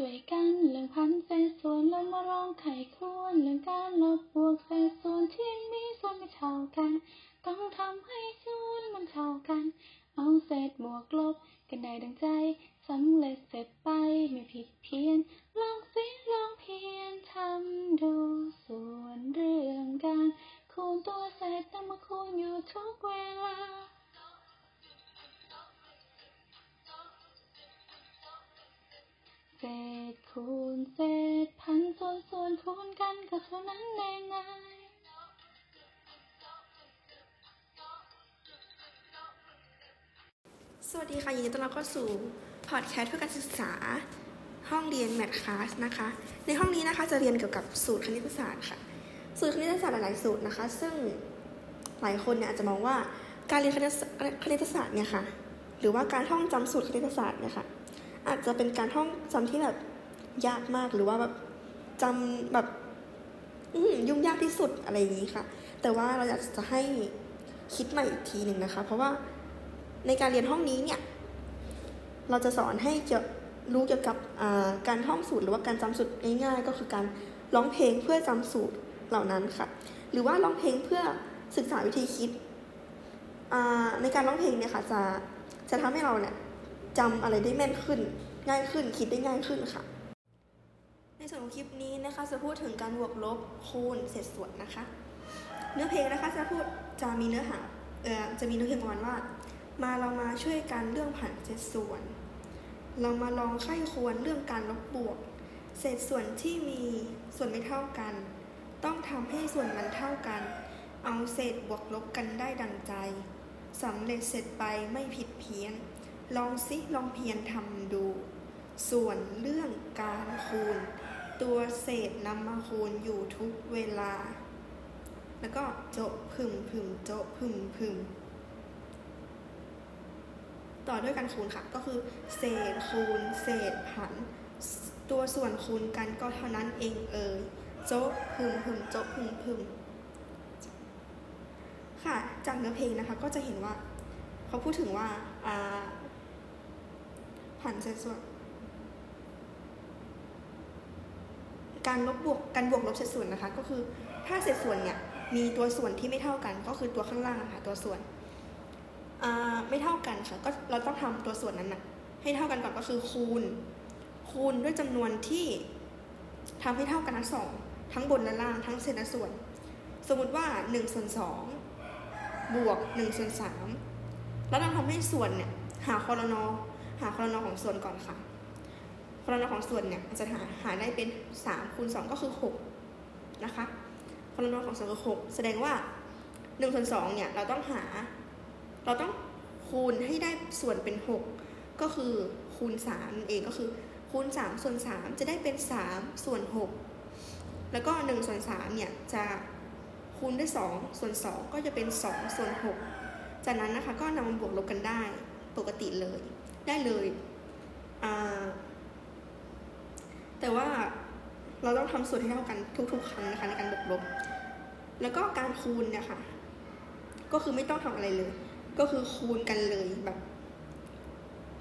ช่วยกันเรื่องพันเศษส่วนแล้วมาลองไขควรเรื่องการลบบวกเศษส่วนที่มีส่วนไม่เท่ากันต้องทำให้ส่วนมันเท่ากันเอาเศษบวกลบกันได้ดังใจสำเร็จเสร็จไปไม่ผิดเพี้ยนลองสิลองเพียนทำดูส่วนเรื่องการคูณตัวเศษต้องมาคูณอยู่ทุกเวลาเศษคูณเศษพันส่วนคูณกันก็เท่านั้นเองไงสวัสดีค่ะยินดีต้อนรับเข้าสู่พอดแคสต์เพื่อการศึกษาห้องเรียนแมทคลาสนะคะในห้องนี้นะคะจะเรียนเกี่ยวกับสูตรคณิตศาสตร์ค่ะสูตรคณิตศาสตร์หลายสูตรนะคะซึ่งหลายคนเนี่ยอาจจะมองว่าการเรียนคณิตศาสตร์เนี่ยค่ะหรือว่าการท่องจำสูตรคณิตศาสตร์เนี่ยค่ะอาจจะเป็นการท่องจำที่แบบยากมากหรือว่าแบบจำแบบยุ่งยากที่สุดอะไรอย่างนี้ค่ะแต่ว่าเราอยากจะให้คิดใหม่อีกทีหนึ่งนะคะเพราะว่าในการเรียนห้องนี้เนี่ยเราจะสอนให้รู้เกี่ยวกับการท่องสูตรหรือว่าการจำสูตรง่ายๆก็คือการร้องเพลงเพื่อจำสูตรเหล่านั้นค่ะหรือว่าร้องเพลงเพื่อศึกษาวิธีคิดในการร้องเพลงเนี่ยค่ะจะทำให้เราเนี่ยจำอะไรได้แม่นขึ้นง่ายขึ้นคิดได้ง่ายขึ้นค่ะในส่วนของคลิปนี้นะคะจะพูดถึงการบวกลบคูณเศษส่วนนะคะเนื้อเพลงนะคะจะมีเนื้อหาจะมีเนื้อเพลงประมาณว่ามาเรามาช่วยกันเรื่องผันเศษส่วนเรามาลองไขควรเรื่องการลบบวกเศษส่วนที่มีส่วนไม่เท่ากันต้องทำให้ส่วนมันเท่ากันเอาเศษบวกลบกันได้ดังใจสำเร็จเสร็จไปไม่ผิดเพี้ยนลองสิลองเพียรทำดูส่วนเรื่องการคูณตัวเศษนำมาคูณอยู่ทุกเวลาแล้วก็โจะพึ่มโจะพึ่มต่อด้วยการคูณค่ะก็คือเศษคูณเศษผันตัวส่วนคูณกันก็เท่านั้นเองโจะพึ่มโจะพึ่มค่ะจากเนื้อเพลงนะคะก็จะเห็นว่าเขาพูดถึงว่าผันเศษส่วนการลบบวกการบวกลบเศษส่วนนะคะก็คือถ้าเศษส่วนเนี่ยมีตัวส่วนที่ไม่เท่ากันก็คือตัวข้างล่างค่ะตัวส่วนไม่เท่ากันค่ะก็เราต้องทำตัวส่วนนั้นนะให้เท่ากันก่อนก็คือคูณด้วยจำนวนที่ทำให้เท่ากันทั้งสองทั้งบนและล่างทั้งเศษส่วนสมมติว่า1/2 บวก1/3แล้วเราทำให้ส่วนเนี่ยหาคลนของส่วนก่อนค่ะคลนของส่วนเนี่ยจะหาได้เป็น3 คูณ 2ก็คือ6นะคะคลนของส่วนคือ6แสดงว่า1/2เนี่ยเราต้องคูณให้ได้ส่วนเป็น6ก็คือคูณ3เองก็คือคูณ3/3จะได้เป็น3/6แล้วก็1/3เนี่ยจะคูณด้วย2/2ก็จะเป็น2/6จากนั้นนะคะก็นำมาบวกลบกันได้ปกติเลยได้เลยแต่ว่าเราต้องทำส่วนให้เท่ากันทุกๆครั้งนะคะในการบวกลบแล้วก็การคูณเนี่ยค่ะก็คือไม่ต้องทำอะไรเลยก็คือคูณกันเลยแบบ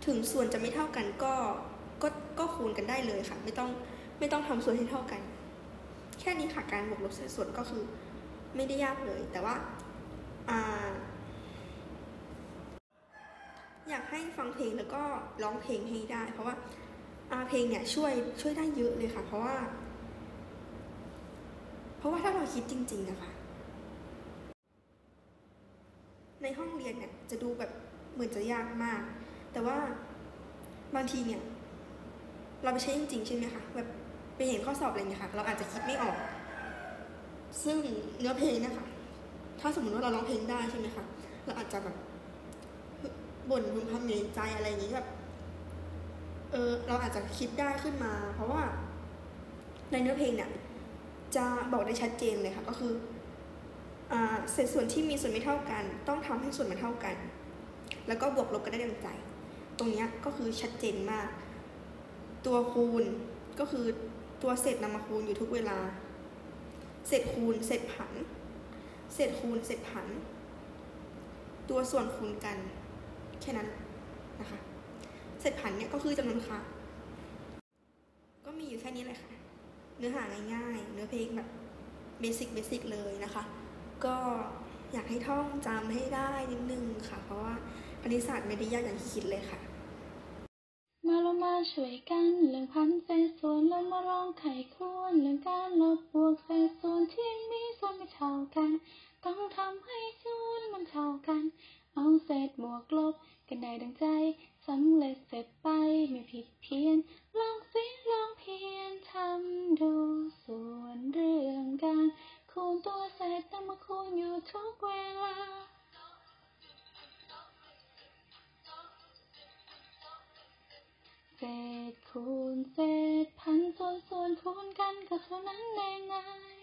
ถึงส่วนจะไม่เท่ากันก็คูณกันได้เลยค่ะไม่ต้องทำส่วนให้เท่ากันแค่นี้ค่ะการบวกลบเศษส่วนก็คือไม่ได้ยากเลยแต่ว่าอยากให้ฟังเพลงแล้วก็ร้องเพลงให้ได้เพราะว่าเพลงเนี่ยช่วยได้เยอะเลยค่ะเพราะว่าถ้าเราคิดจริงๆนะคะในห้องเรียนเนี่ยจะดูแบบเหมือนจะยากมากแต่ว่าบางทีเนี่ยเราไปใช้จริงๆใช่ไหมคะแบบไปเห็นข้อสอบอะไรอย่างเงี้ยค่ะเราอาจจะคิดไม่ออกซึ่งเนื้อเพลงนะคะถ้าสมมติว่าเราร้องเพลงได้ใช่ไหมคะเราอาจจะแบบบ่นพึมพำในใจอะไรอย่างนี้แบบเราอาจจะคิดได้ขึ้นมาเพราะว่าในเนื้อเพลงเนี่ยจะบอกได้ชัดเจนเลยค่ะก็คือเศษส่วนที่มีส่วนไม่เท่ากันต้องทำให้ส่วนมันเท่ากันแล้วก็บวกลบกันได้ดังใจตรงนี้ก็คือชัดเจนมากตัวคูณก็คือตัวเศษนำมาคูณอยู่ทุกเวลาเศษคูณเศษผันเศษคูณเศษผันตัวส่วนคูณกันแค่นั้นนะคะเศษผันเนี่ยก็คือจำนวนค่ะ มีอยู่แค่นี้เลยค่ะเนื้อหาง่ายๆเนื้อเพลงแบบเบสิกเลยนะคะก็อยากให้ท่องจำให้ได้นิดนึงค่ะเพราะว่าคณิตศาสตร์ไม่ได้ยากอย่างที่คิดเลยค่ะมาเรามาช่วยกันเรื่องพันเศษส่วนเรามาลองไขควรเรื่องการลบบวกเศษส่วนที่มีส่วนไม่เท่ากันต้องทำให้ส่วนมันเท่ากันเอาเศษบวกลบกันได้ดังใจสำเร็จเสร็จไปไม่ผิดเพี้ยนลองสิลองเพียนทำดูส่วนเรื่องการคูณตัวเศษนำมาคูณอยู่ทุกเวลาเศษคูณเศษพันส่วนคูณกันก็เท่านั้นเอง